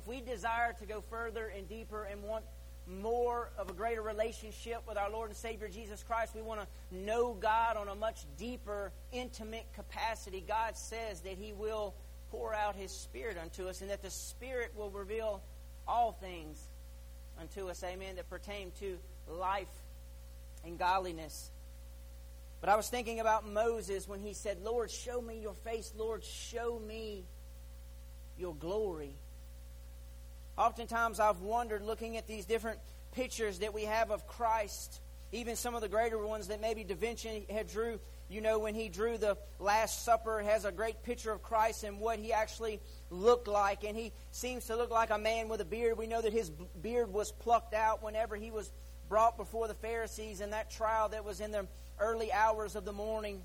if we desire to go further and deeper and want more of a greater relationship with our Lord and Savior Jesus Christ, we want to know God on a much deeper, intimate capacity, God says that He will pour out His Spirit unto us, and that the Spirit will reveal all things unto us, amen, that pertain to life and godliness. But I was thinking about Moses when he said, Lord, show me your face. Lord, show me your glory. Oftentimes I've wondered, looking at these different pictures that we have of Christ, even some of the greater ones that maybe Da Vinci had drew, you know, when he drew the Last Supper, has a great picture of Christ and what he actually looked like. And he seems to look like a man with a beard. We know that his beard was plucked out whenever he was brought before the Pharisees in that trial that was in the early hours of the morning.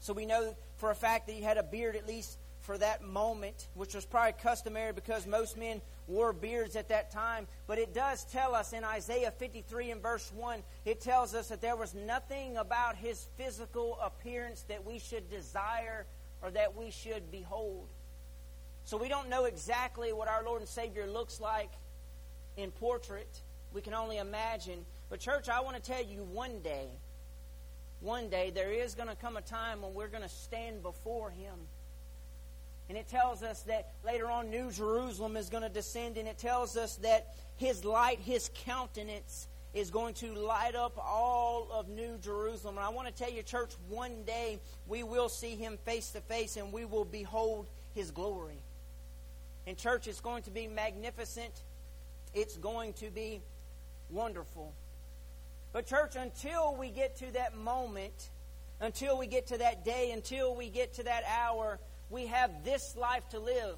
So we know for a fact that he had a beard at least for that moment, which was probably customary because most men wore beards at that time. But it does tell us in Isaiah 53 and verse 1, it tells us that there was nothing about his physical appearance that we should desire or that we should behold. So we don't know exactly what our Lord and Savior looks like in portrait. We can only imagine. But church, I want to tell you one day there is going to come a time when we're going to stand before Him. And it tells us that later on, New Jerusalem is going to descend, and it tells us that His light, His countenance is going to light up all of New Jerusalem. And I want to tell you, church, one day we will see Him face to face and we will behold His glory. And church, it's going to be magnificent. It's going to be wonderful. But church, until we get to that moment, until we get to that day, until we get to that hour, we have this life to live.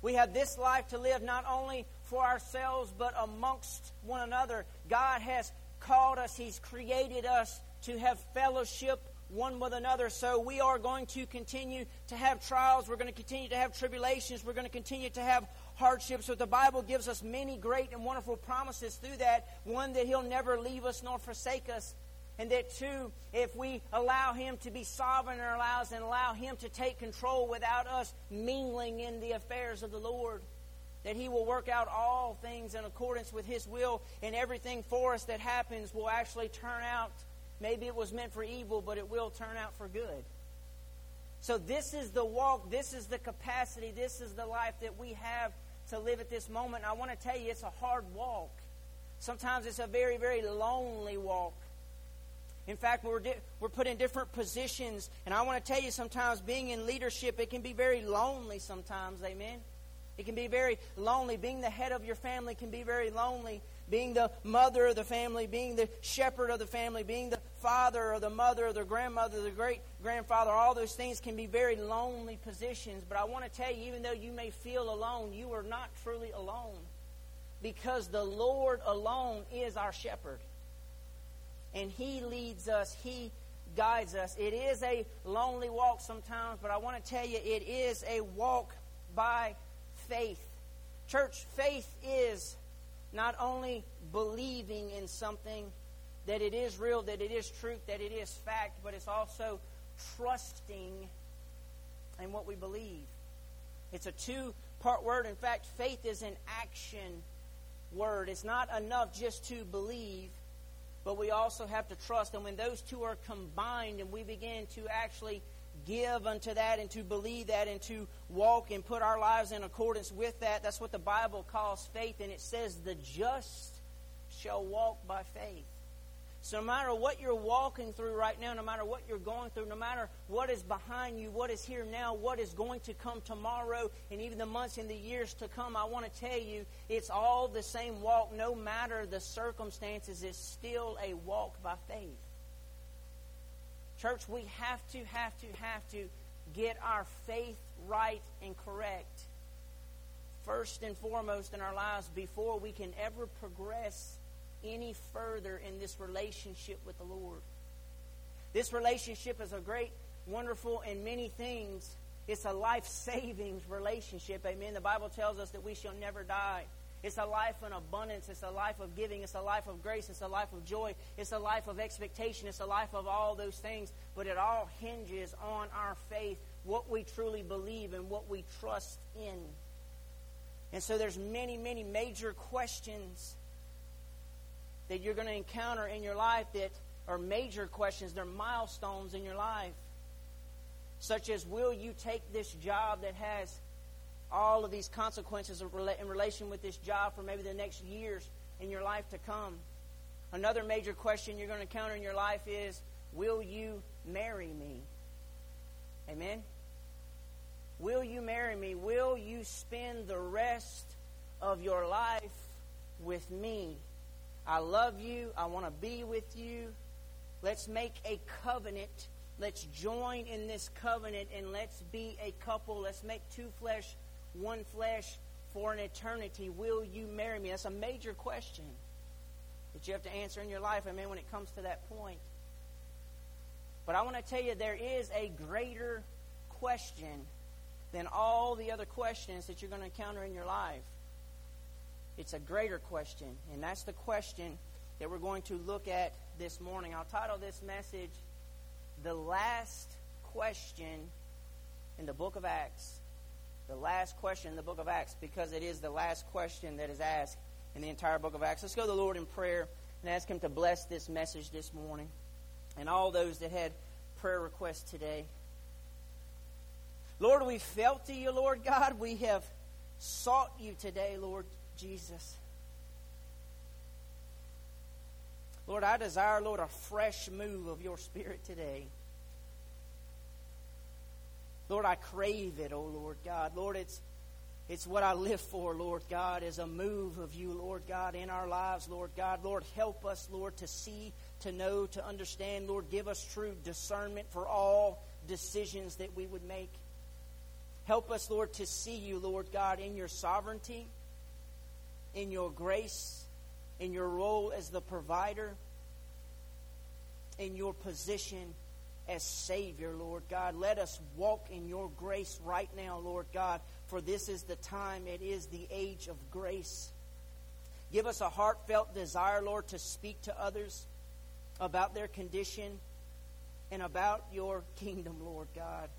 We have this life to live not only for ourselves, but amongst one another. God has called us. He's created us to have fellowship one with another. So we are going to continue to have trials. We're going to continue to have tribulations. We're going to continue to have hardships. But the Bible gives us many great and wonderful promises through that. One, that He'll never leave us nor forsake us. And that two, if we allow Him to be sovereign and allow Him to take control without us mingling in the affairs of the Lord, that He will work out all things in accordance with His will, and everything for us that happens will actually turn out. Maybe it was meant for evil, but it will turn out for good. So this is the walk, this is the capacity, this is the life that we have to live at this moment. And I want to tell you, it's a hard walk. Sometimes it's a very, very lonely walk. In fact, we're put in different positions. And I want to tell you, sometimes being in leadership, it can be very lonely sometimes, amen? It can be very lonely. Being the head of your family can be very lonely. Being the mother of the family, being the shepherd of the family, being the father or the mother or the grandmother, the great-grandfather, all those things can be very lonely positions. But I want to tell you, even though you may feel alone, you are not truly alone, because the Lord alone is our shepherd. And He leads us. He guides us. It is a lonely walk sometimes, but I want to tell you, it is a walk by faith. Church, faith is not only believing in something, that it is real, that it is truth, that it is fact, but it's also trusting in what we believe. It's a two-part word. In fact, faith is an action word. It's not enough just to believe, but we also have to trust. And when those two are combined and we begin to actually give unto that and to believe that and to walk and put our lives in accordance with that, that's what the Bible calls faith. And it says the just shall walk by faith. So no matter what you're walking through right now, no matter what you're going through, no matter what is behind you, what is here now, what is going to come tomorrow, and even the months and the years to come, I want to tell you, it's all the same walk. No matter the circumstances, it's still a walk by faith. Church, we have to get our faith right and correct, first and foremost in our lives, before we can ever progress any further in this relationship with the Lord. This relationship is a great, wonderful, and many things. It's a life-saving relationship, amen. The Bible tells us that we shall never die. It's a life in abundance. It's a life of giving. It's a life of grace. It's a life of joy. It's a life of expectation. It's a life of all those things. But it all hinges on our faith, what we truly believe and what we trust in. And so there's many, many major questions that you're going to encounter in your life that are major questions. They're milestones in your life. Such as, will you take this job that has all of these consequences in relation with this job for maybe the next years in your life to come? Another major question you're going to encounter in your life is, will you marry me? Amen? Will you marry me? Will you spend the rest of your life with me? I love you. I want to be with you. Let's make a covenant. Let's join in this covenant and let's be a couple. Let's make two flesh, one flesh for an eternity. Will you marry me? That's a major question that you have to answer in your life, amen, when it comes to that point. But I want to tell you, there is a greater question than all the other questions that you're going to encounter in your life. It's a greater question, and that's the question that we're going to look at this morning. I'll title this message, The Last Question in the Book of Acts. The last question in the book of Acts, because it is the last question that is asked in the entire book of Acts. Let's go to the Lord in prayer and ask Him to bless this message this morning and all those that had prayer requests today. Lord, we felt to You, Lord God. We have sought You today, Lord Jesus. Lord, I desire, Lord, a fresh move of Your Spirit today. Lord, I crave it, oh Lord God. Lord, it's what I live for, Lord God, is a move of You, Lord God, in our lives, Lord God. Lord, help us, Lord, to see, to know, to understand. Lord, give us true discernment for all decisions that we would make. Help us, Lord, to see You, Lord God, in Your sovereignty, in Your grace, in Your role as the provider, in Your position as Savior, Lord God. Let us walk in Your grace right now, Lord God, for this is the time. It is the age of grace. Give us a heartfelt desire, Lord, to speak to others about their condition and about Your kingdom, Lord God.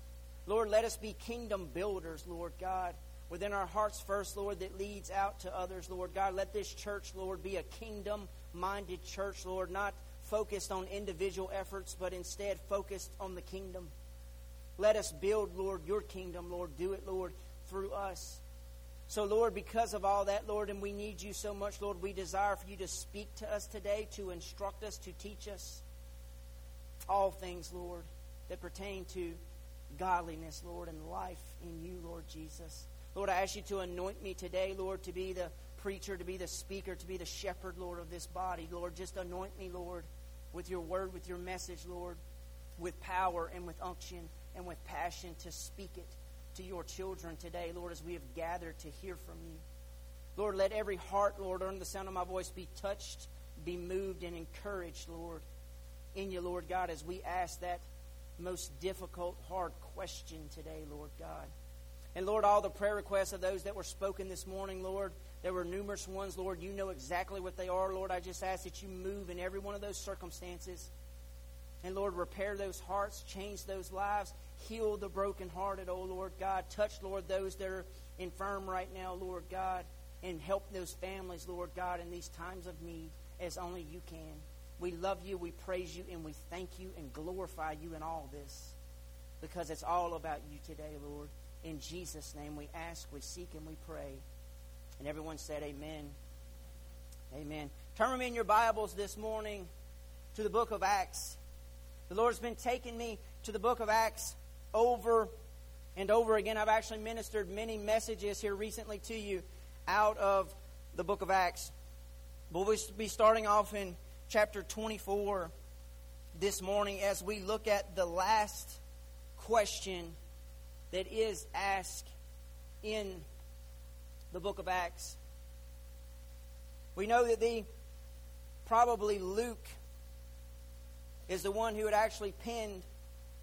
Lord, let us be kingdom builders, Lord God, within our hearts first, Lord, that leads out to others, Lord God. Let this church, Lord, be a kingdom-minded church, Lord, not focused on individual efforts, but instead focused on the kingdom. Let us build, Lord, Your kingdom, Lord. Do it, Lord, through us. So, Lord, because of all that, Lord, and we need You so much, Lord, we desire for You to speak to us today, to instruct us, to teach us all things, Lord, that pertain to godliness, Lord, and life in You, Lord Jesus. Lord, I ask You to anoint me today, Lord, to be the preacher, to be the speaker, to be the shepherd, Lord, of this body. Lord, just anoint me, Lord, with Your word, with Your message, Lord, with power and with unction and with passion to speak it to Your children today, Lord, as we have gathered to hear from You. Lord, let every heart, Lord, under the sound of my voice be touched, be moved, and encouraged, Lord, in You, Lord God, as we ask that most difficult, hard question today, Lord God. And, Lord, all the prayer requests of those that were spoken this morning, Lord, there were numerous ones, Lord. You know exactly what they are, Lord. I just ask that You move in every one of those circumstances. And, Lord, repair those hearts, change those lives, heal the brokenhearted, oh, Lord God. Touch, Lord, those that are infirm right now, Lord God, and help those families, Lord God, in these times of need as only You can. We love You, we praise You, and we thank You and glorify You in all this because it's all about You today, Lord. In Jesus' name we ask, we seek, and we pray. And everyone said amen. Amen. Turn with me in your Bibles this morning to the book of Acts. The Lord's been taking me to the book of Acts over and over again. I've actually ministered many messages here recently to you out of the book of Acts. But we'll be starting off in chapter 24 this morning as we look at the last question that is asked in the book of Acts. We know that probably Luke is the one who had actually penned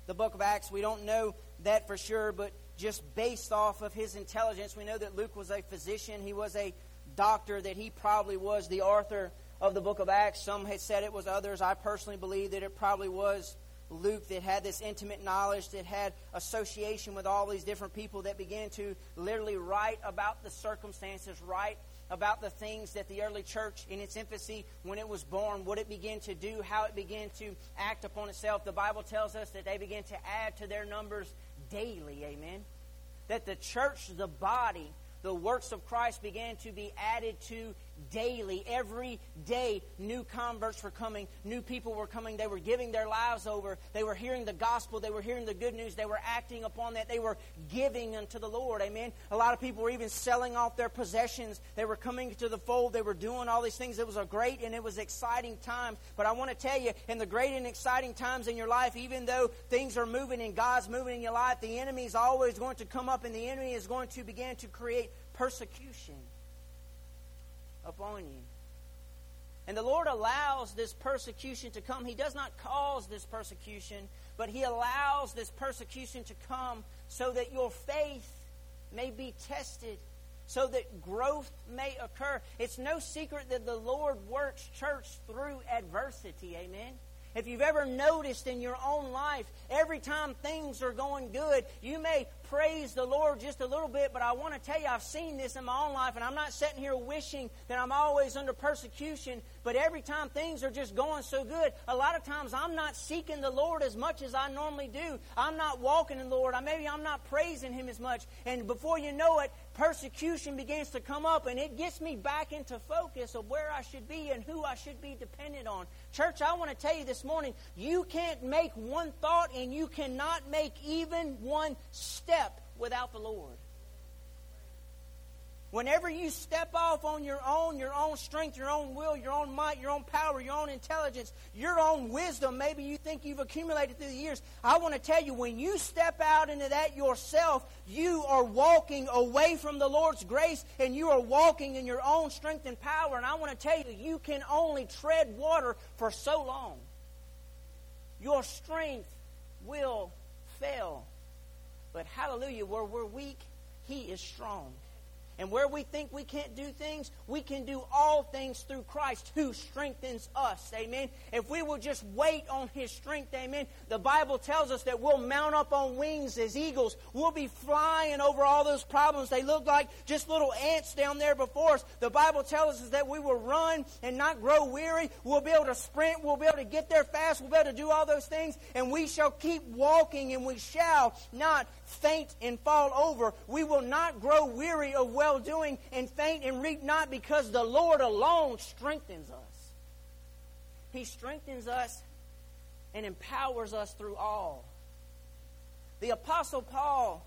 the book of Acts. We don't know that for sure, but just based off of his intelligence, we know that Luke was a physician. He was a doctor, that he probably was the author of the book of Acts. Some had said it was others. I personally believe that it probably was Luke that had this intimate knowledge, that had association with all these different people, that began to literally write about the circumstances, write about the things that the early church in its infancy, when it was born, what it began to do, how it began to act upon itself. The Bible tells us that they began to add to their numbers daily, amen. That the church, the body, the works of Christ began to be added to daily. Every day, new converts were coming. New people were coming. They were giving their lives over. They were hearing the gospel. They were hearing the good news. They were acting upon that. They were giving unto the Lord. Amen. A lot of people were even selling off their possessions. They were coming to the fold. They were doing all these things. It was a great and it was exciting time. But I want to tell you, in the great and exciting times in your life, even though things are moving and God's moving in your life, the enemy is always going to come up, and the enemy is going to begin to create persecution upon you. And the Lord allows this persecution to come. He does not cause this persecution, but He allows this persecution to come so that your faith may be tested, so that growth may occur. It's no secret that the Lord works, church, through adversity. Amen. If you've ever noticed in your own life, every time things are going good, you may praise the Lord just a little bit, but I want to tell you, I've seen this in my own life, and I'm not sitting here wishing that I'm always under persecution, but every time things are just going so good, a lot of times I'm not seeking the Lord as much as I normally do. I'm not walking in the Lord. Maybe I'm not praising Him as much. And before you know it, persecution begins to come up, and it gets me back into focus of where I should be and who I should be dependent on. Church, I want to tell you this morning, you can't make one thought and you cannot make even one step without the Lord. Whenever you step off on your own strength, your own will, your own might, your own power, your own intelligence, your own wisdom, maybe you think you've accumulated through the years, I want to tell you, when you step out into that yourself, you are walking away from the Lord's grace, and you are walking in your own strength and power. And I want to tell you, you can only tread water for so long. Your strength will fail. But hallelujah, where we're weak, He is strong. And where we think we can't do things, we can do all things through Christ who strengthens us. Amen. If we will just wait on His strength, amen, the Bible tells us that we'll mount up on wings as eagles. We'll be flying over all those problems. They look like just little ants down there before us. The Bible tells us that we will run and not grow weary. We'll be able to sprint. We'll be able to get there fast. We'll be able to do all those things. And we shall keep walking, and we shall not faint and fall over. We will not grow weary of well-doing and faint and reap not, because the Lord alone strengthens us. He strengthens us and empowers us through all. The Apostle Paul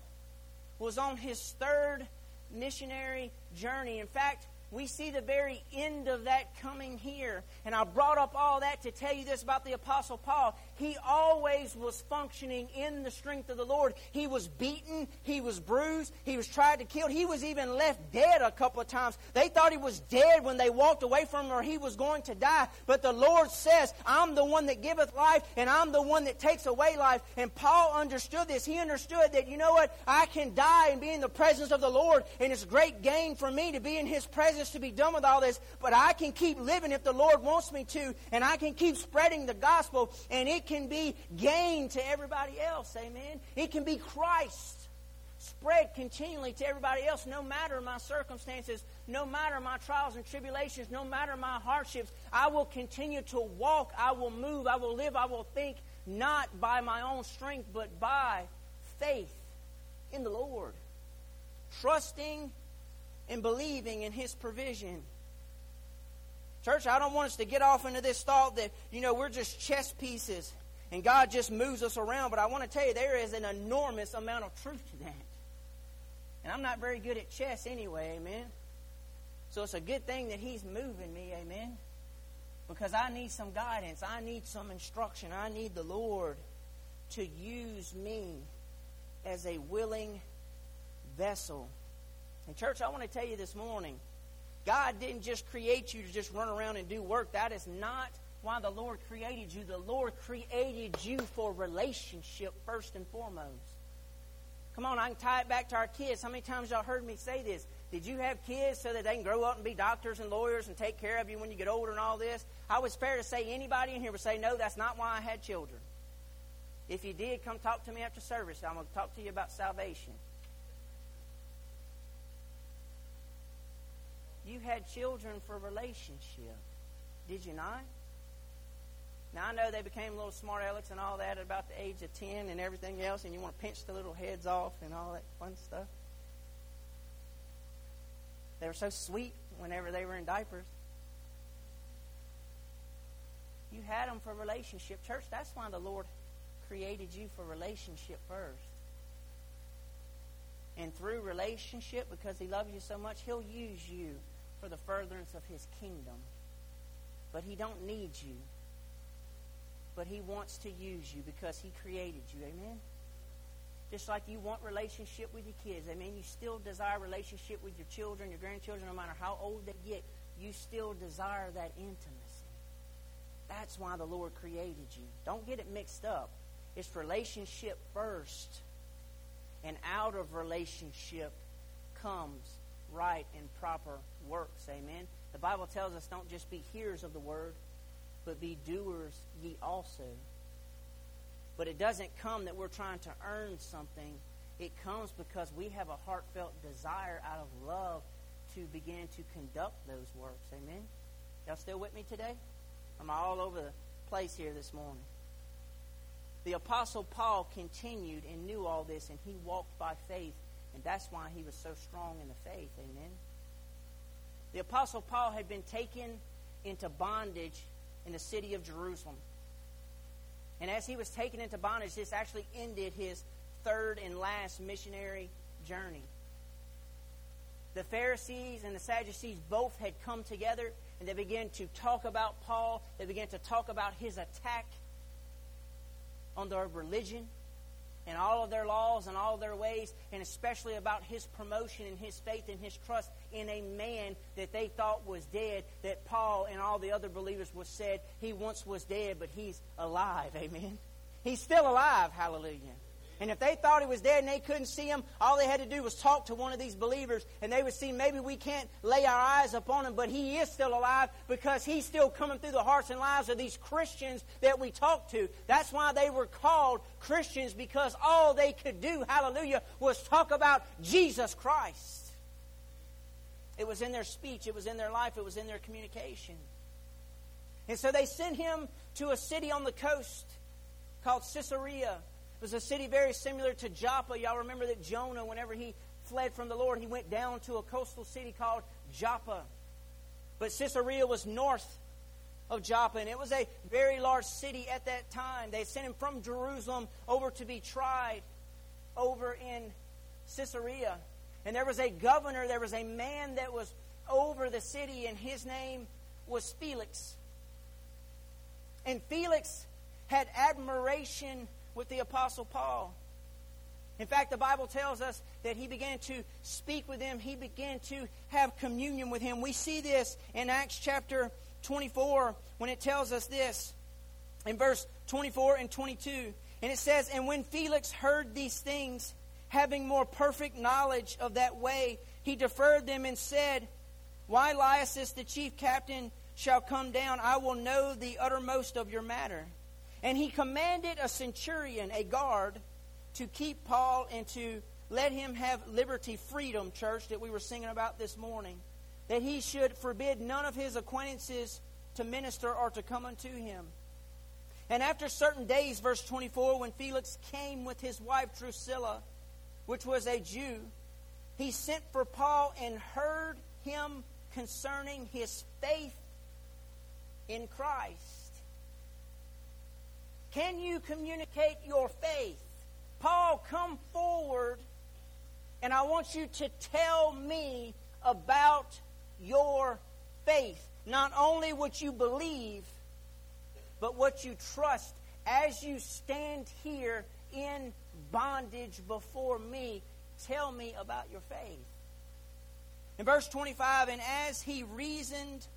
was on his third missionary journey. In fact, we see the very end of that coming here. And I brought up all that to tell you this about the Apostle Paul. He always was functioning in the strength of the Lord. He was beaten. He was bruised. He was tried to kill. He was even left dead a couple of times. They thought he was dead when they walked away from him, or he was going to die. But the Lord says, I'm the one that giveth life, and I'm the one that takes away life. And Paul understood this. He understood that, you know what? I can die and be in the presence of the Lord, and it's great gain for me to be in His presence, to be done with all this, but I can keep living if the Lord wants me to, and I can keep spreading the gospel, and it can be gain to everybody else, amen. It can be Christ spread continually to everybody else, no matter my circumstances, no matter my trials and tribulations, no matter my hardships. I will continue to walk, I will move, I will live, I will think, not by my own strength, but by faith in the Lord, trusting and believing in His provision. Church, I don't want us to get off into this thought that, you know, we're just chess pieces and God just moves us around. But I want to tell you, there is an enormous amount of truth to that. And I'm not very good at chess anyway, amen. So it's a good thing that He's moving me, amen. Because I need some guidance. I need some instruction. I need the Lord to use me as a willing vessel. And church, I want to tell you this morning, God didn't just create you to just run around and do work. That is not why the Lord created you. The Lord created you for relationship first and foremost. Come on, I can tie it back to our kids. How many times y'all heard me say this? Did you have kids so that they can grow up and be doctors and lawyers and take care of you when you get older and all this? I was fair to say anybody in here would say, no, that's not why I had children. If you did, come talk to me after service. I'm going to talk to you about salvation. You had children for relationship, did you not? Now, I know they became little smart Alex and all that at about the age of 10 and everything else, and you want to pinch the little heads off and all that fun stuff. They were so sweet whenever they were in diapers. You had them for relationship. Church, that's why the Lord created you for relationship first. And through relationship, because He loves you so much, He'll use you for the furtherance of His kingdom. But He don't need you. But He wants to use you because He created you. Amen? Just like you want relationship with your kids. Amen? You still desire relationship with your children, your grandchildren, no matter how old they get. You still desire that intimacy. That's why the Lord created you. Don't get it mixed up. It's relationship first. And out of relationship comes right and proper works. Amen? The Bible tells us don't just be hearers of the word, but be doers ye also. But it doesn't come that we're trying to earn something. It comes because we have a heartfelt desire out of love to begin to conduct those works. Amen? Y'all still with me today? I'm all over the place here this morning. The Apostle Paul continued and knew all this, and he walked by faith, and that's why he was so strong in the faith. Amen? The Apostle Paul had been taken into bondage in the city of Jerusalem. And as he was taken into bondage, this actually ended his third and last missionary journey. The Pharisees and the Sadducees both had come together, and they began to talk about Paul. They began to talk about his attack on their religion and all of their laws and all of their ways, and especially about his promotion and his faith and his trust in a man that they thought was dead, that Paul and all the other believers was said, he once was dead, but he's alive. Amen? He's still alive. Hallelujah. And if they thought he was dead and they couldn't see him, all they had to do was talk to one of these believers, and they would see maybe we can't lay our eyes upon him, but he is still alive because he's still coming through the hearts and lives of these Christians that we talk to. That's why they were called Christians, because all they could do, hallelujah, was talk about Jesus Christ. It was in their speech, it was in their life, it was in their communication. And so they sent him to a city on the coast called Caesarea. It was a city very similar to Joppa. Y'all remember that Jonah, whenever he fled from the Lord, he went down to a coastal city called Joppa. But Caesarea was north of Joppa, and it was a very large city at that time. They sent him from Jerusalem over to be tried over in Caesarea. And there was a governor, there was a man that was over the city, and his name was Felix. And Felix had admiration with the Apostle Paul. In fact, the Bible tells us that he began to speak with him. He began to have communion with him. We see this in Acts chapter 24 when it tells us this in verse 24 and 22. And it says, "And when Felix heard these things, having more perfect knowledge of that way, he deferred them and said, Why Lysias the chief captain shall come down, I will know the uttermost of your matter." And he commanded a centurion, a guard, to keep Paul and to let him have liberty, freedom, church, that we were singing about this morning, that he should forbid none of his acquaintances to minister or to come unto him. And after certain days, verse 24, when Felix came with his wife Drusilla, which was a Jew, he sent for Paul and heard him concerning his faith in Christ. Can you communicate your faith? Paul, come forward, and I want you to tell me about your faith. Not only what you believe, but what you trust as you stand here in bondage before me. Tell me about your faith. In verse 25, "And as he reasoned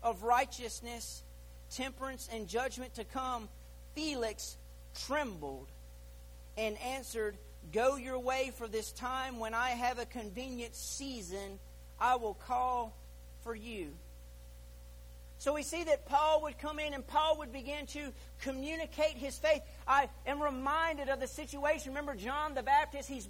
of righteousness, temperance, and judgment to come, Felix trembled and answered, Go your way, for this time when I have a convenient season, I will call for you." So we see that Paul would come in and Paul would begin to communicate his faith. I am reminded of the situation. Remember John the Baptist, he's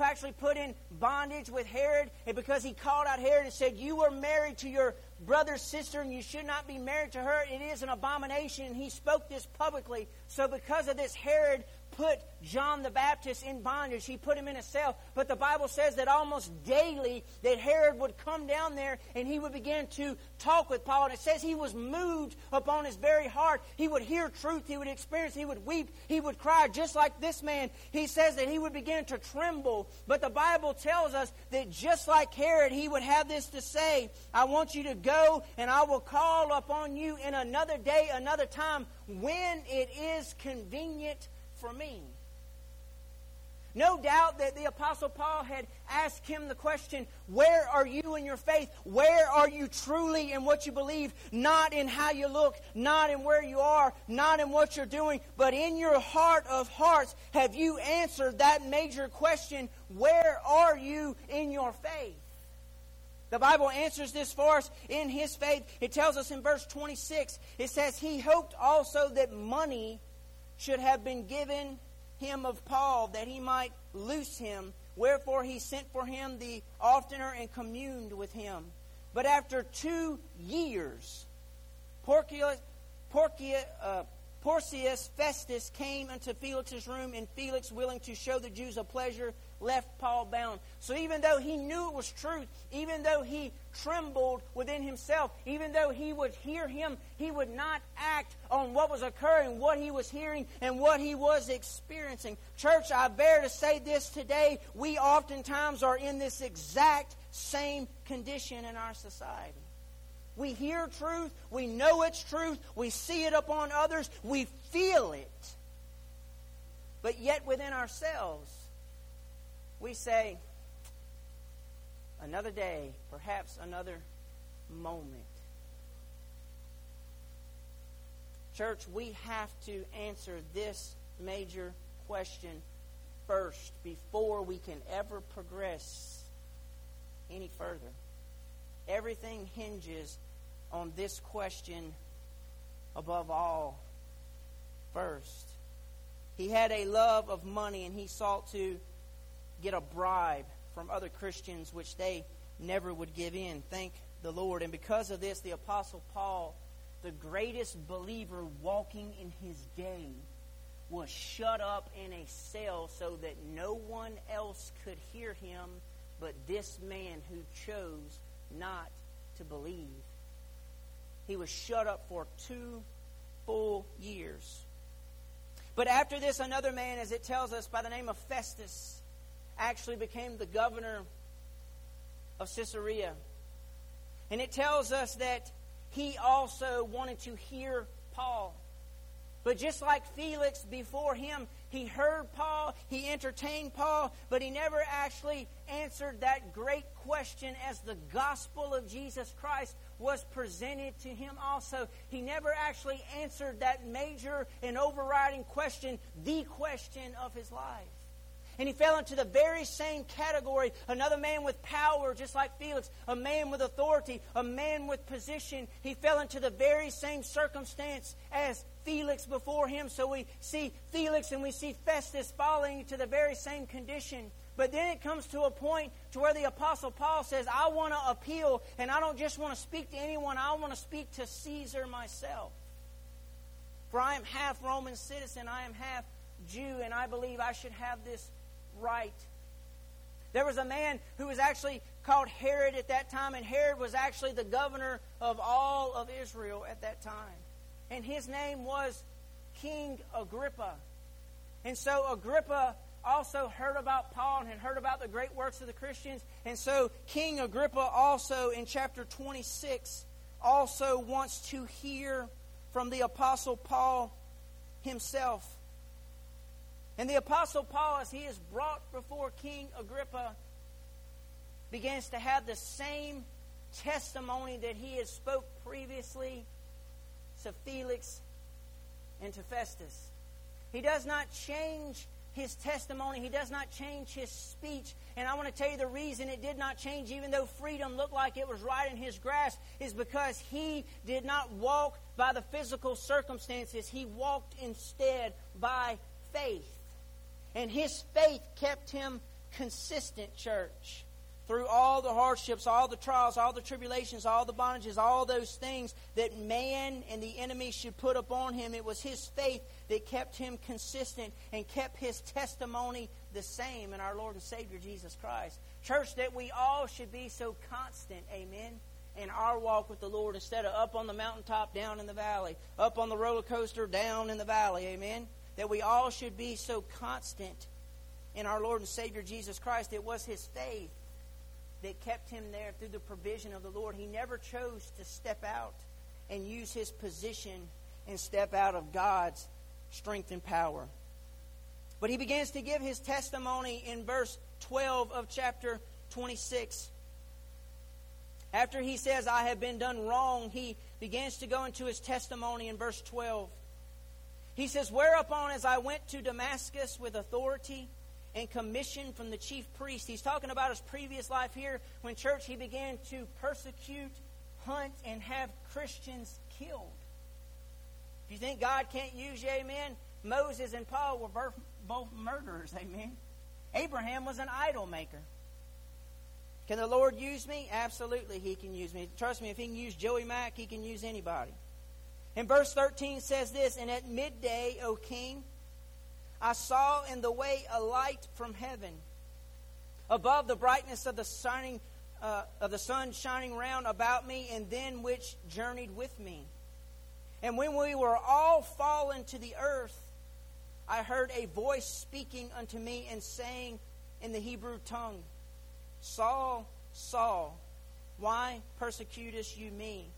actually put in bondage with Herod, and because he called out Herod and said, "You were married to your brother's sister and you should not be married to her. It is an abomination." And he spoke this publicly. So because of this, Herod put John the Baptist in bondage. He put him in a cell. But the Bible says that almost daily that Herod would come down there and he would begin to talk with Paul. And it says he was moved upon his very heart. He would hear truth. He would experience. He would weep. He would cry. Just like this man, he says that he would begin to tremble. But the Bible tells us that just like Herod, he would have this to say, "I want you to go and I will call upon you in another day, another time, when it is convenient for me." No doubt that the Apostle Paul had asked him the question, where are you in your faith? Where are you truly in what you believe? Not in how you look, not in where you are, not in what you're doing, but in your heart of hearts, have you answered that major question, where are you in your faith? The Bible answers this for us in his faith. It tells us in verse 26, it says, he hoped also that money should have been given him of Paul, that he might loose him. Wherefore he sent for him the oftener and communed with him. But after 2 years, Porcius Festus came unto Felix's room, and Felix, willing to show the Jews a pleasure, left Paul bound. So even though he knew it was truth, even though he trembled within himself, even though he would hear him, he would not act on what was occurring, what he was hearing, and what he was experiencing. Church, I bear to say this today, we oftentimes are in this exact same condition in our society. We hear truth, we know it's truth, we see it upon others, we feel it. But yet within ourselves, we say, another day, perhaps another moment. Church, we have to answer this major question first before we can ever progress any further. Everything hinges on this question above all first. He had a love of money, and he sought to get a bribe from other Christians, which they never would give in. Thank the Lord. And because of this, the Apostle Paul, the greatest believer walking in his day, was shut up in a cell so that no one else could hear him but this man who chose not to believe. He was shut up for 2 full years. But after this, another man, as it tells us, by the name of Festus, actually became the governor of Caesarea. And it tells us that he also wanted to hear Paul. But just like Felix before him, he heard Paul, he entertained Paul, but he never actually answered that great question as the gospel of Jesus Christ was presented to him also. He never actually answered that major and overriding question, the question of his life. And he fell into the very same category. Another man with power, just like Felix. A man with authority. A man with position. He fell into the very same circumstance as Felix before him. So we see Felix and we see Festus falling into the very same condition. But then it comes to a point to where the Apostle Paul says, I want to appeal, and I don't just want to speak to anyone. I want to speak to Caesar myself. For I am half Roman citizen. I am half Jew, and I believe I should have this right. There was a man who was actually called Herod at that time, and Herod was actually the governor of all of Israel at that time. And his name was King Agrippa. And so Agrippa also heard about Paul and had heard about the great works of the Christians. And so King Agrippa also in chapter 26 also wants to hear from the Apostle Paul himself. And the Apostle Paul, as he is brought before King Agrippa, begins to have the same testimony that he had spoke previously to Felix and to Festus. He does not change his testimony. He does not change his speech. And I want to tell you the reason it did not change, even though freedom looked like it was right in his grasp, is because he did not walk by the physical circumstances. He walked instead by faith. And his faith kept him consistent, church. Through all the hardships, all the trials, all the tribulations, all the bondages, all those things that man and the enemy should put upon him, it was his faith that kept him consistent and kept his testimony the same in our Lord and Savior Jesus Christ. Church, that we all should be so constant, amen, in our walk with the Lord instead of up on the mountaintop, down in the valley, up on the roller coaster, down in the valley, amen. That we all should be so constant in our Lord and Savior Jesus Christ. It was his faith that kept him there through the provision of the Lord. He never chose to step out and use his position and step out of God's strength and power. But he begins to give his testimony in verse 12 of chapter 26. After he says, I have been done wrong, he begins to go into his testimony in verse 12. He says, whereupon as I went to Damascus with authority and commission from the chief priest. He's talking about his previous life here when, church, he began to persecute, hunt, and have Christians killed. Do you think God can't use you? Amen. Moses and Paul were both murderers. Amen. Abraham was an idol maker. Can the Lord use me? Absolutely, he can use me. Trust me, if he can use Joey Mack, he can use anybody. And verse 13 says this, and at midday, O king, I saw in the way a light from heaven, above the brightness of the sun shining round about me, and then which journeyed with me. And when we were all fallen to the earth, I heard a voice speaking unto me and saying in the Hebrew tongue, Saul, Saul, why persecutest you me?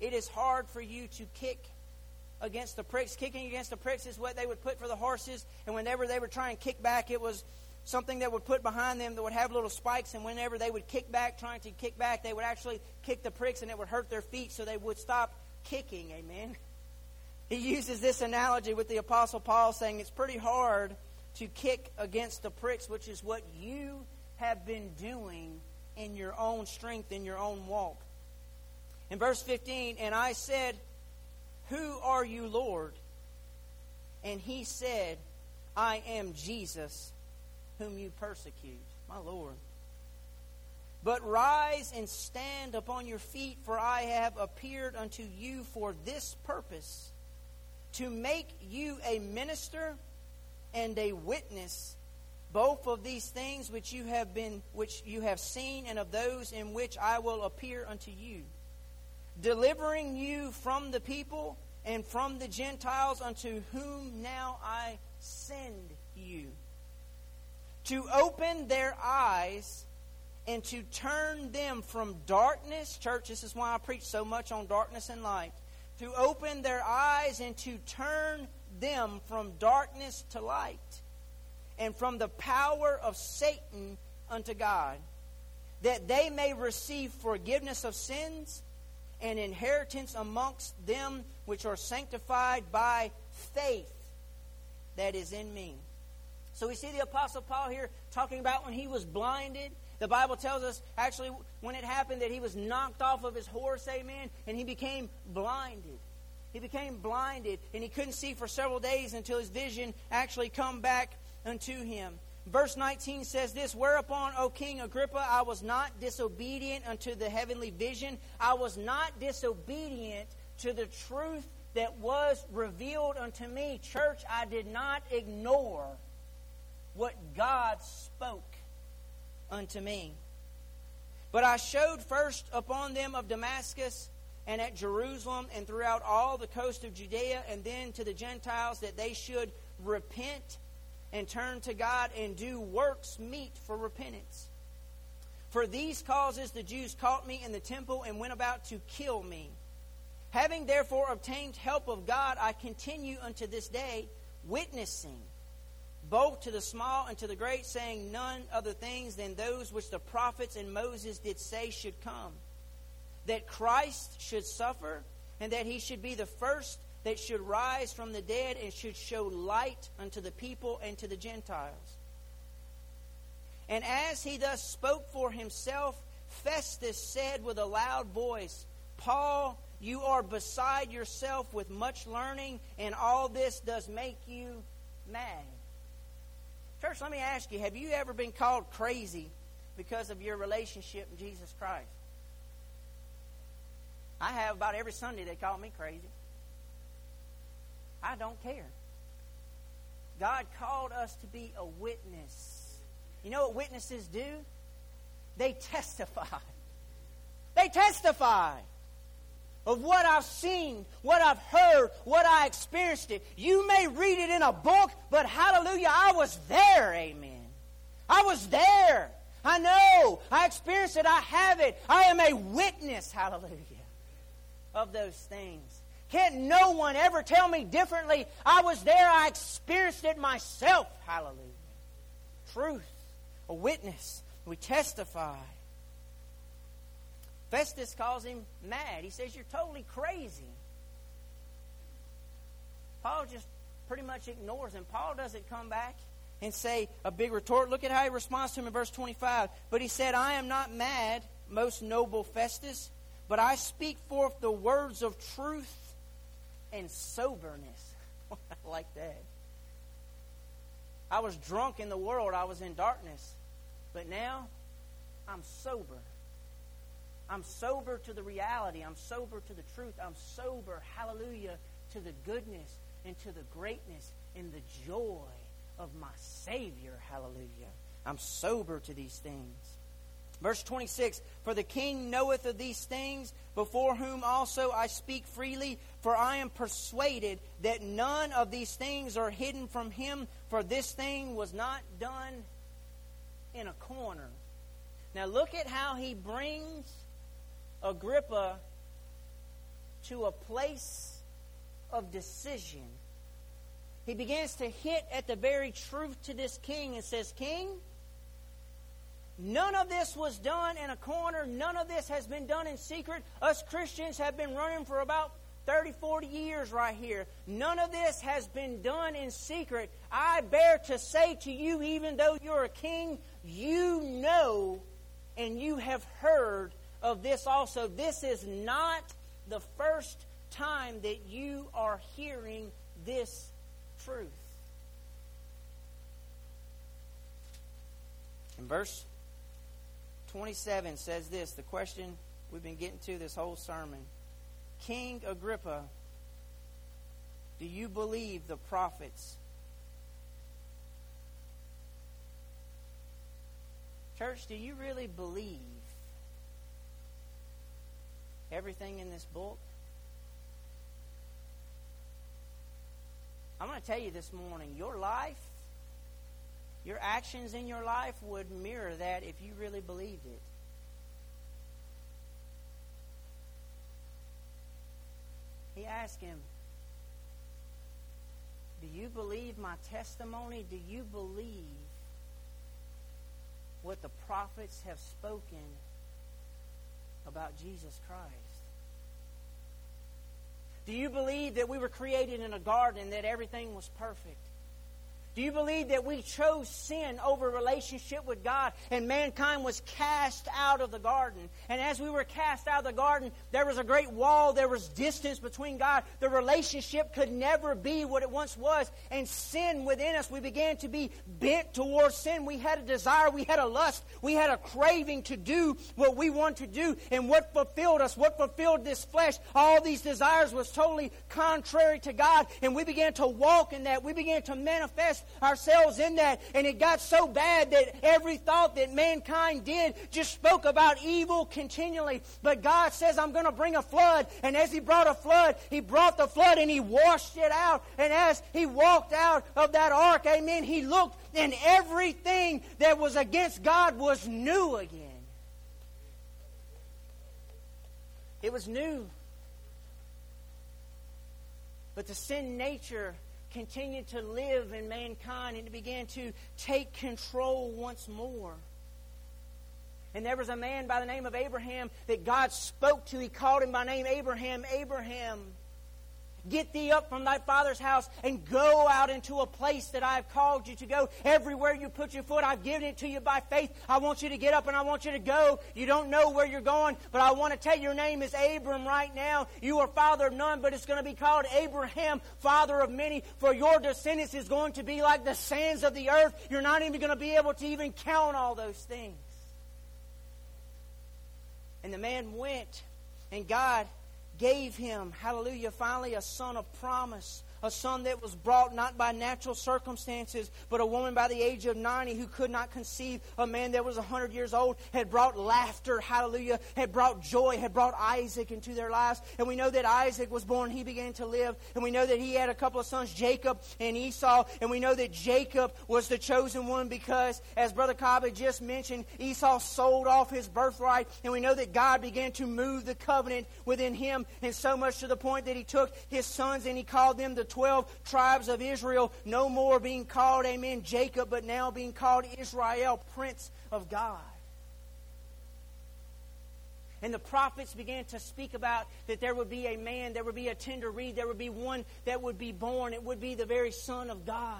It is hard for you to kick against the pricks. Kicking against the pricks is what they would put for the horses. And whenever they would try and kick back, it was something that would put behind them that would have little spikes. And whenever they would kick back, trying to kick back, they would actually kick the pricks and it would hurt their feet, so they would stop kicking. Amen. He uses this analogy with the Apostle Paul saying it's pretty hard to kick against the pricks, which is what you have been doing in your own strength, in your own walk. In verse 15, and I said, who are you, Lord? And he said, I am Jesus, whom you persecute, my Lord. But rise and stand upon your feet, for I have appeared unto you for this purpose, to make you a minister and a witness, both of these things which you have seen, and of those in which I will appear unto you, delivering you from the people and from the Gentiles, unto whom now I send you, to open their eyes and to turn them from darkness. Church, this is why I preach so much on darkness and light. To open their eyes and to turn them from darkness to light, and from the power of Satan unto God, that they may receive forgiveness of sins and inheritance amongst them which are sanctified by faith that is in me. So we see the Apostle Paul here talking about when he was blinded. The Bible tells us actually when it happened that he was knocked off of his horse, amen, and he became blinded. He became blinded, and he couldn't see for several days until his vision actually come back unto him. Verse 19 says this, whereupon, O King Agrippa, I was not disobedient unto the heavenly vision. I was not disobedient to the truth that was revealed unto me. Church, I did not ignore what God spoke unto me. But I showed first upon them of Damascus and at Jerusalem and throughout all the coast of Judea, and then to the Gentiles, that they should repent and turn to God and do works meet for repentance. For these causes the Jews caught me in the temple and went about to kill me. Having therefore obtained help of God, I continue unto this day, witnessing both to the small and to the great, saying none other things than those which the prophets and Moses did say should come, that Christ should suffer, and that he should be the first that should rise from the dead and should show light unto the people and to the Gentiles. And as he thus spoke for himself, Festus said with a loud voice, Paul, you are beside yourself with much learning, and all this does make you mad. Church, let me ask you, have you ever been called crazy because of your relationship in Jesus Christ? I have. About every Sunday they call me crazy. I don't care. God called us to be a witness. You know what witnesses do? They testify. They testify of what I've seen, what I've heard, what I experienced it. You may read it in a book, but hallelujah, I was there, amen. I was there. I know. I experienced it. I have it. I am a witness, hallelujah, of those things. Can't no one ever tell me differently? I was there. I experienced it myself, hallelujah. Truth, a witness. We testify. Festus calls him mad. He says, you're totally crazy. Paul just pretty much ignores him. Paul doesn't come back and say a big retort. Look at how he responds to him in verse 25. But he said, I am not mad, most noble Festus, but I speak forth the words of truth and soberness. I like that. I was drunk in the world. I was in darkness. But now, I'm sober. I'm sober to the reality. I'm sober to the truth. I'm sober, hallelujah, to the goodness and to the greatness and the joy of my Savior, hallelujah. I'm sober to these things. Verse 26, for the king knoweth of these things, before whom also I speak freely, for I am persuaded that none of these things are hidden from him, for this thing was not done in a corner. Now look at how he brings Agrippa to a place of decision. He begins to hit at the very truth to this king and says, King, none of this was done in a corner. None of this has been done in secret. Us Christians have been running for about 30, 40 years right here. None of this has been done in secret. I bear to say to you, even though you're a king, you know and you have heard of this also. This is not the first time that you are hearing this truth. And verse 27 says this, the question we've been getting to this whole sermon. King Agrippa, do you believe the prophets? Church, do you really believe everything in this book? I'm going to tell you this morning, your life, your actions in your life would mirror that if you really believed it. He asked him, do you believe my testimony? Do you believe what the prophets have spoken about Jesus Christ? Do you believe that we were created in a garden, that everything was perfect? Do you believe that we chose sin over relationship with God, and mankind was cast out of the garden? And as we were cast out of the garden, there was a great wall. There was distance between God. The relationship could never be what it once was. And sin within us, we began to be bent towards sin. We had a desire. We had a lust. We had a craving to do what we want to do. And what fulfilled us, what fulfilled this flesh, all these desires was totally contrary to God. And we began to walk in that. We began to manifest ourselves in that, and it got so bad that every thought that mankind did just spoke about evil continually. But God says, I'm going to bring a flood. And as he brought a flood, he brought the flood and he washed it out. And as he walked out of that ark, amen, he looked, and everything that was against God was new again. It was new. But the sin nature continued to live in mankind, and it began to take control once more. And there was a man by the name of Abraham that God spoke to. He called him by name Abraham. Abraham, Get thee up from thy father's house and go out into a place that I have called you to go. Everywhere you put your foot, I've given it to you by faith. I want you to get up and I want you to go. You don't know where you're going, but I want to tell you, your name is Abram right now. You are father of none, but it's going to be called Abraham, father of many. For your descendants is going to be like the sands of the earth. You're not even going to be able to even count all those things. And the man went, and God gave him, hallelujah, finally a son of promise, a son that was brought not by natural circumstances, but a woman by the age of 90 who could not conceive, a man that was 100 years old, had brought laughter, hallelujah, had brought joy, had brought Isaac into their lives. And we know that Isaac was born, he began to live. And we know that he had a couple of sons, Jacob and Esau. And we know that Jacob was the chosen one because, as Brother Cobb had just mentioned, Esau sold off his birthright. And we know that God began to move the covenant within him, and so much to the point that he took his sons and he called them the 12 tribes of Israel, no more being called, amen, Jacob, but now being called Israel, Prince of God. And the prophets began to speak about that there would be a man, there would be a tender reed, there would be one that would be born. It would be the very Son of God.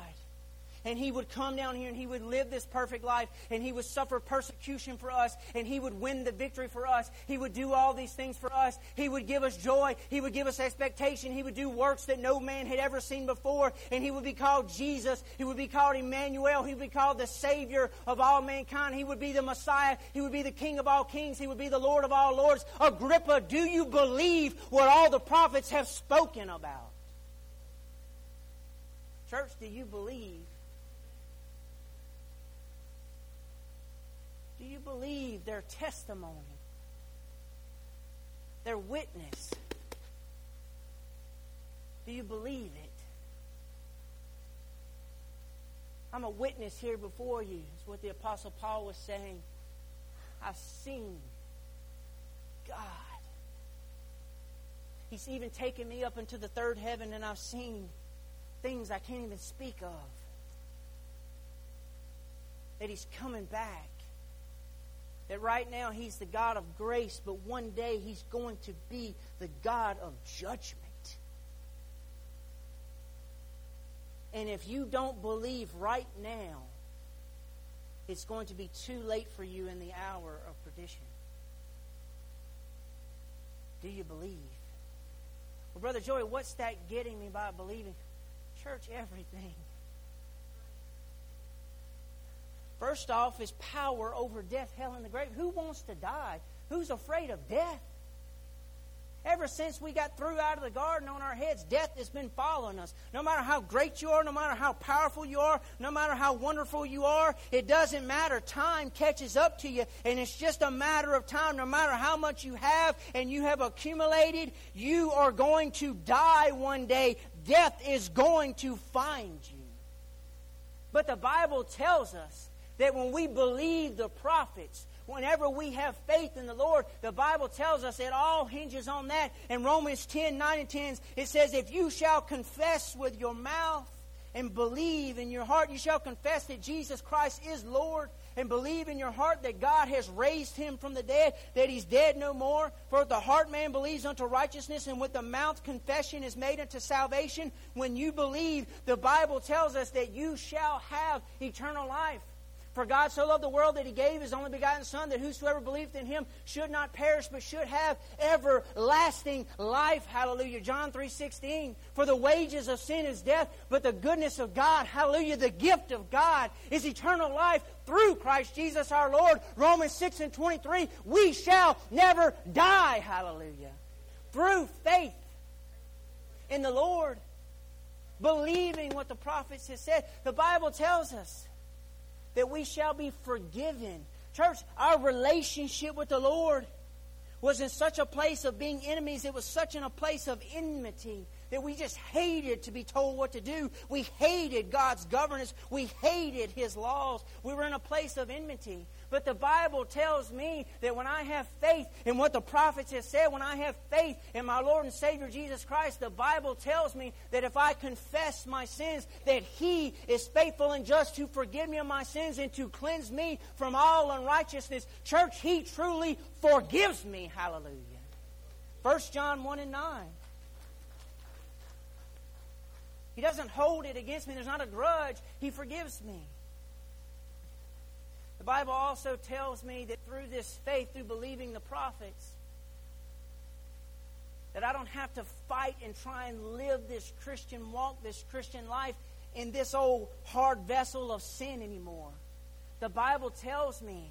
And he would come down here and he would live this perfect life. And he would suffer persecution for us. And he would win the victory for us. He would do all these things for us. He would give us joy. He would give us expectation. He would do works that no man had ever seen before. And he would be called Jesus. He would be called Emmanuel. He would be called the Savior of all mankind. He would be the Messiah. He would be the King of all kings. He would be the Lord of all lords. Agrippa, do you believe what all the prophets have spoken about? Church, do you believe? Do you believe their testimony, their witness? Do you believe it? I'm a witness here before you, is what the Apostle Paul was saying. I've seen God. He's even taken me up into the third heaven, and I've seen things I can't even speak of. That He's coming back. That right now He's the God of grace, but one day He's going to be the God of judgment. And if you don't believe right now, it's going to be too late for you in the hour of perdition. Do you believe? Well, Brother Joey, what's that getting me by believing? Church, everything. First off is power over death, hell, and the grave. Who wants to die? Who's afraid of death? Ever since we got through out of the garden on our heads, death has been following us. No matter how great you are, no matter how powerful you are, no matter how wonderful you are, it doesn't matter. Time catches up to you, and it's just a matter of time. No matter how much you have and you have accumulated, you are going to die one day. Death is going to find you. But the Bible tells us that when we believe the prophets, whenever we have faith in the Lord, the Bible tells us it all hinges on that. In Romans 10:9-10, it says, if you shall confess with your mouth and believe in your heart, you shall confess that Jesus Christ is Lord, and believe in your heart that God has raised Him from the dead, that He's dead no more. For the heart man believes unto righteousness, and with the mouth confession is made unto salvation. When you believe, the Bible tells us that you shall have eternal life. For God so loved the world that He gave His only begotten Son, that whosoever believeth in Him should not perish, but should have everlasting life. Hallelujah. John 3:16. For the wages of sin is death, but the goodness of God, hallelujah, the gift of God is eternal life through Christ Jesus our Lord. Romans 6:23. We shall never die. Hallelujah. Through faith in the Lord, believing what the prophets have said. The Bible tells us that we shall be forgiven. Church, our relationship with the Lord was in such a place of being enemies. It was such in a place of enmity that we just hated to be told what to do. We hated God's governance. We hated His laws. We were in a place of enmity. But the Bible tells me that when I have faith in what the prophets have said, when I have faith in my Lord and Savior Jesus Christ, the Bible tells me that if I confess my sins, that He is faithful and just to forgive me of my sins and to cleanse me from all unrighteousness. Church, He truly forgives me. Hallelujah. 1 John 1:9. He doesn't hold it against me. There's not a grudge. He forgives me. The Bible also tells me that through this faith, through believing the prophets, that I don't have to fight and try and live this Christian walk, this Christian life in this old hard vessel of sin anymore. The Bible tells me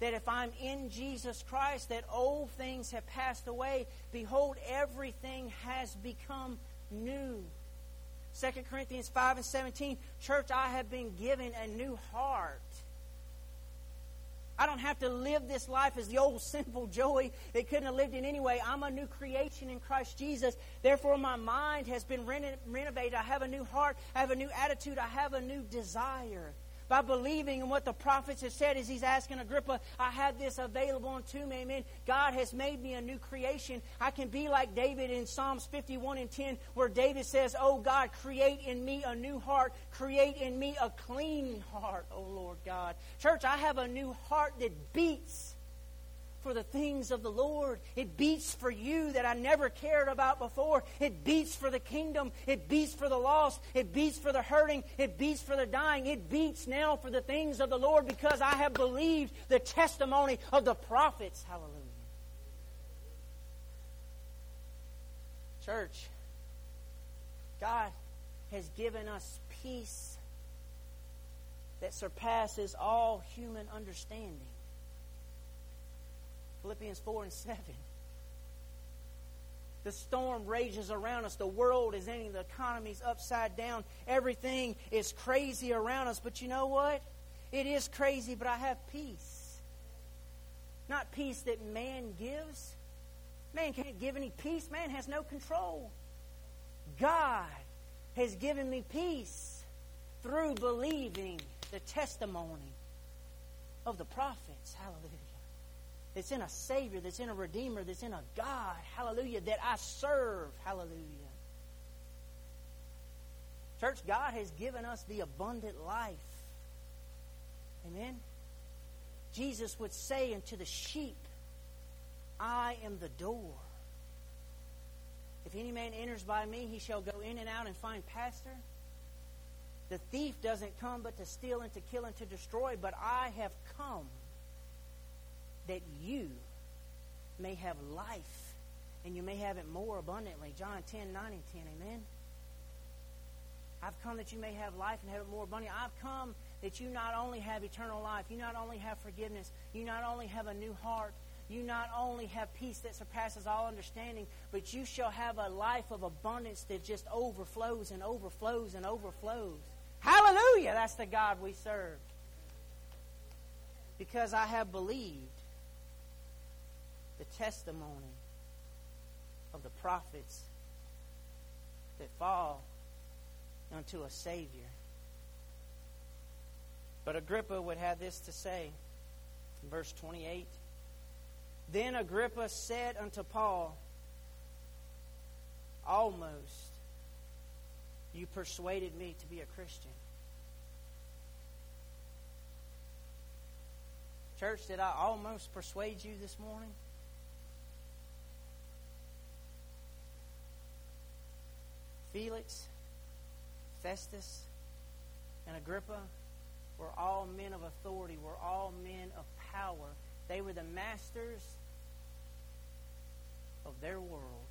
that if I'm in Jesus Christ, that old things have passed away. Behold, everything has become new. 2 Corinthians 5:17, church, I have been given a new heart. I don't have to live this life as the old sinful Joey that couldn't have lived it anyway. I'm a new creation in Christ Jesus. Therefore, my mind has been renovated. I have a new heart. I have a new attitude. I have a new desire. By believing in what the prophets have said, as he's asking Agrippa, I have this available unto me. Amen. God has made me a new creation. I can be like David in Psalms 51:10, where David says, Oh God, create in me a new heart. Create in me a clean heart, O Lord God. Church, I have a new heart that beats for the things of the Lord. It beats for you that I never cared about before. It beats for the kingdom. It beats for the lost. It beats for the hurting. It beats for the dying. It beats now for the things of the Lord because I have believed the testimony of the prophets. Hallelujah. Church, God has given us peace that surpasses all human understanding. Philippians 4:7. The storm rages around us. The world is ending. The economy's upside down. Everything is crazy around us. But you know what? It is crazy, but I have peace. Not peace that man gives. Man can't give any peace. Man has no control. God has given me peace through believing the testimony of the prophets. Hallelujah. That's in a Savior, that's in a Redeemer, that's in a God, hallelujah, that I serve, hallelujah. Church, God has given us the abundant life. Amen? Jesus would say unto the sheep, I am the door. If any man enters by me, he shall go in and out and find pasture. The thief doesn't come but to steal and to kill and to destroy, but I have come that you may have life, and you may have it more abundantly. John 10:9-10, amen? I've come that you may have life and have it more abundantly. I've come that you not only have eternal life, you not only have forgiveness, you not only have a new heart, you not only have peace that surpasses all understanding, but you shall have a life of abundance that just overflows and overflows and overflows. Hallelujah! That's the God we serve. Because I have believed the testimony of the prophets that fall unto a Savior. But Agrippa would have this to say in verse 28. Then Agrippa said unto Paul, Almost you persuaded me to be a Christian. Church, did I almost persuade you this morning? Felix, Festus, and Agrippa were all men of authority, were all men of power. They were the masters of their world.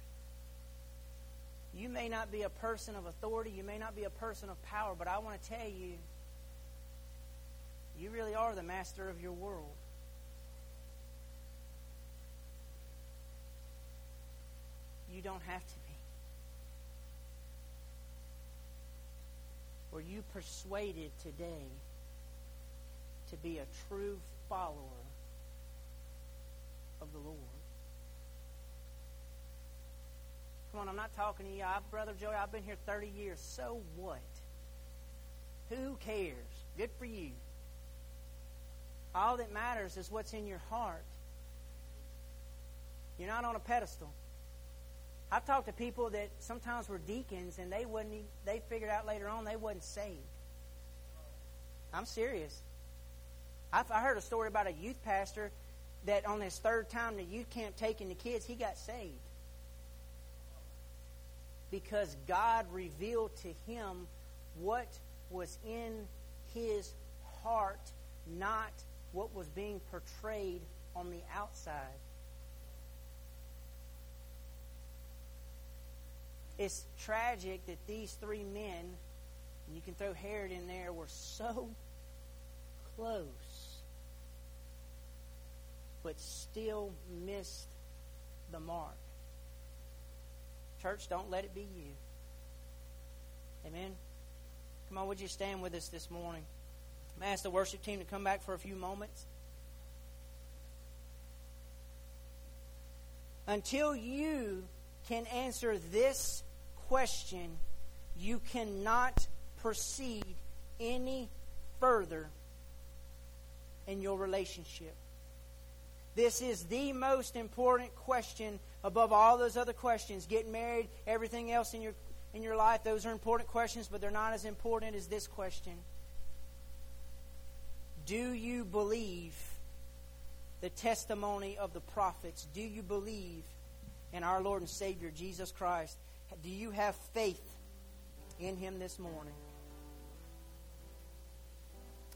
You may not be a person of authority, you may not be a person of power, but I want to tell you, you really are the master of your world. You don't have to be. Were you persuaded today to be a true follower of the Lord? Come on, I'm not talking to you. Brother Joey, I've been here 30 years. So what? Who cares? Good for you. All that matters is what's in your heart. You're not on a pedestal. I've talked to people that sometimes were deacons and they figured out later on they wasn't saved. I'm serious. I heard a story about a youth pastor that on his third time to youth camp taking the kids, he got saved. because God revealed to him what was in his heart, not what was being portrayed on the outside. It's tragic that these three men, and you can throw Herod in there, were so close, but still missed the mark. Church, don't let it be you. Amen? Come on, would you stand with us this morning? I'm going to ask the worship team to come back for a few moments. Until you can answer this question, you cannot proceed any further in your relationship. This is the most important question above all those other questions. Getting married, everything else in your life, those are important questions, but they're not as important as this question. Do you believe the testimony of the prophets? Do you believe in our Lord and Savior, Jesus Christ? Do you have faith in Him this morning?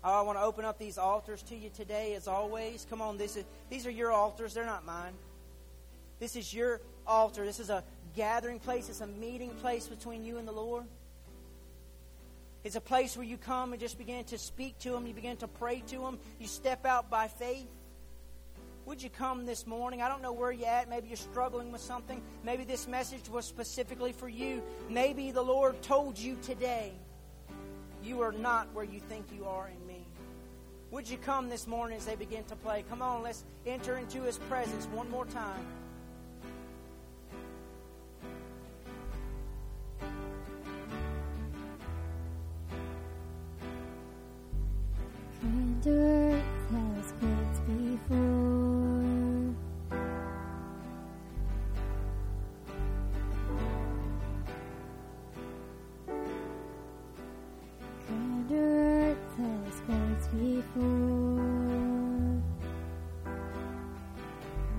I want to open up these altars to you today, as always. Come on, these are your altars. They're not mine. This is your altar. This is a gathering place. It's a meeting place between you and the Lord. It's a place where you come and just begin to speak to Him. You begin to pray to Him. You step out by faith. Would you come this morning? I don't know where you're at. Maybe you're struggling with something. Maybe this message was specifically for you. Maybe the Lord told you today, you are not where you think you are in me. Would you come this morning as they begin to play? Come on, let's enter into His presence one more time. And earth has quaked before, and earth has quaked before,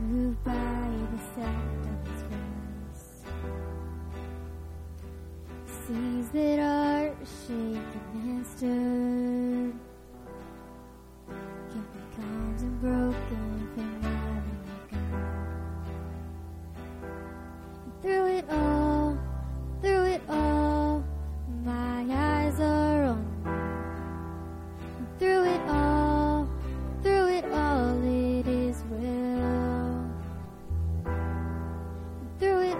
moved by the sound of His voice. Seas that are shaken and stirred, calms and broken from God. Through it all, my eyes are on You. Through it all, it is well. Through it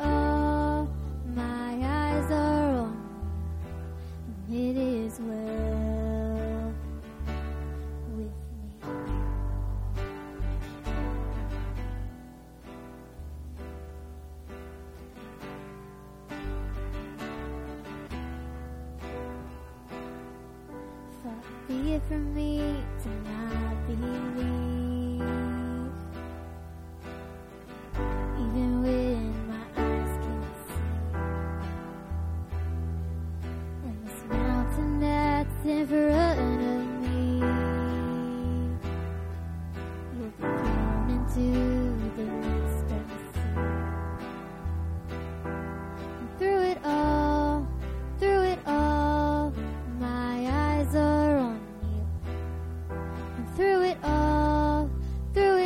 all, my eyes are on You, and it is well. Be it from me to not believe, even when my eyes can't see, and this mountain that's in front of me, You'll be thrown into the midst of the sea. And through it all, my eyes are on You. Through it all, through it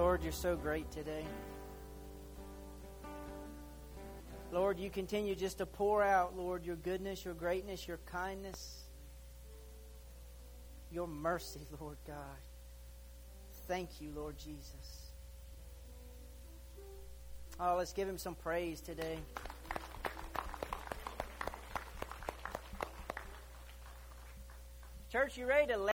Lord, you're so great today. Lord, you continue just to pour out, Lord, your goodness, your greatness, your kindness, your mercy, Lord God. Thank you, Lord Jesus. Oh, let's give him some praise today. Church, you ready to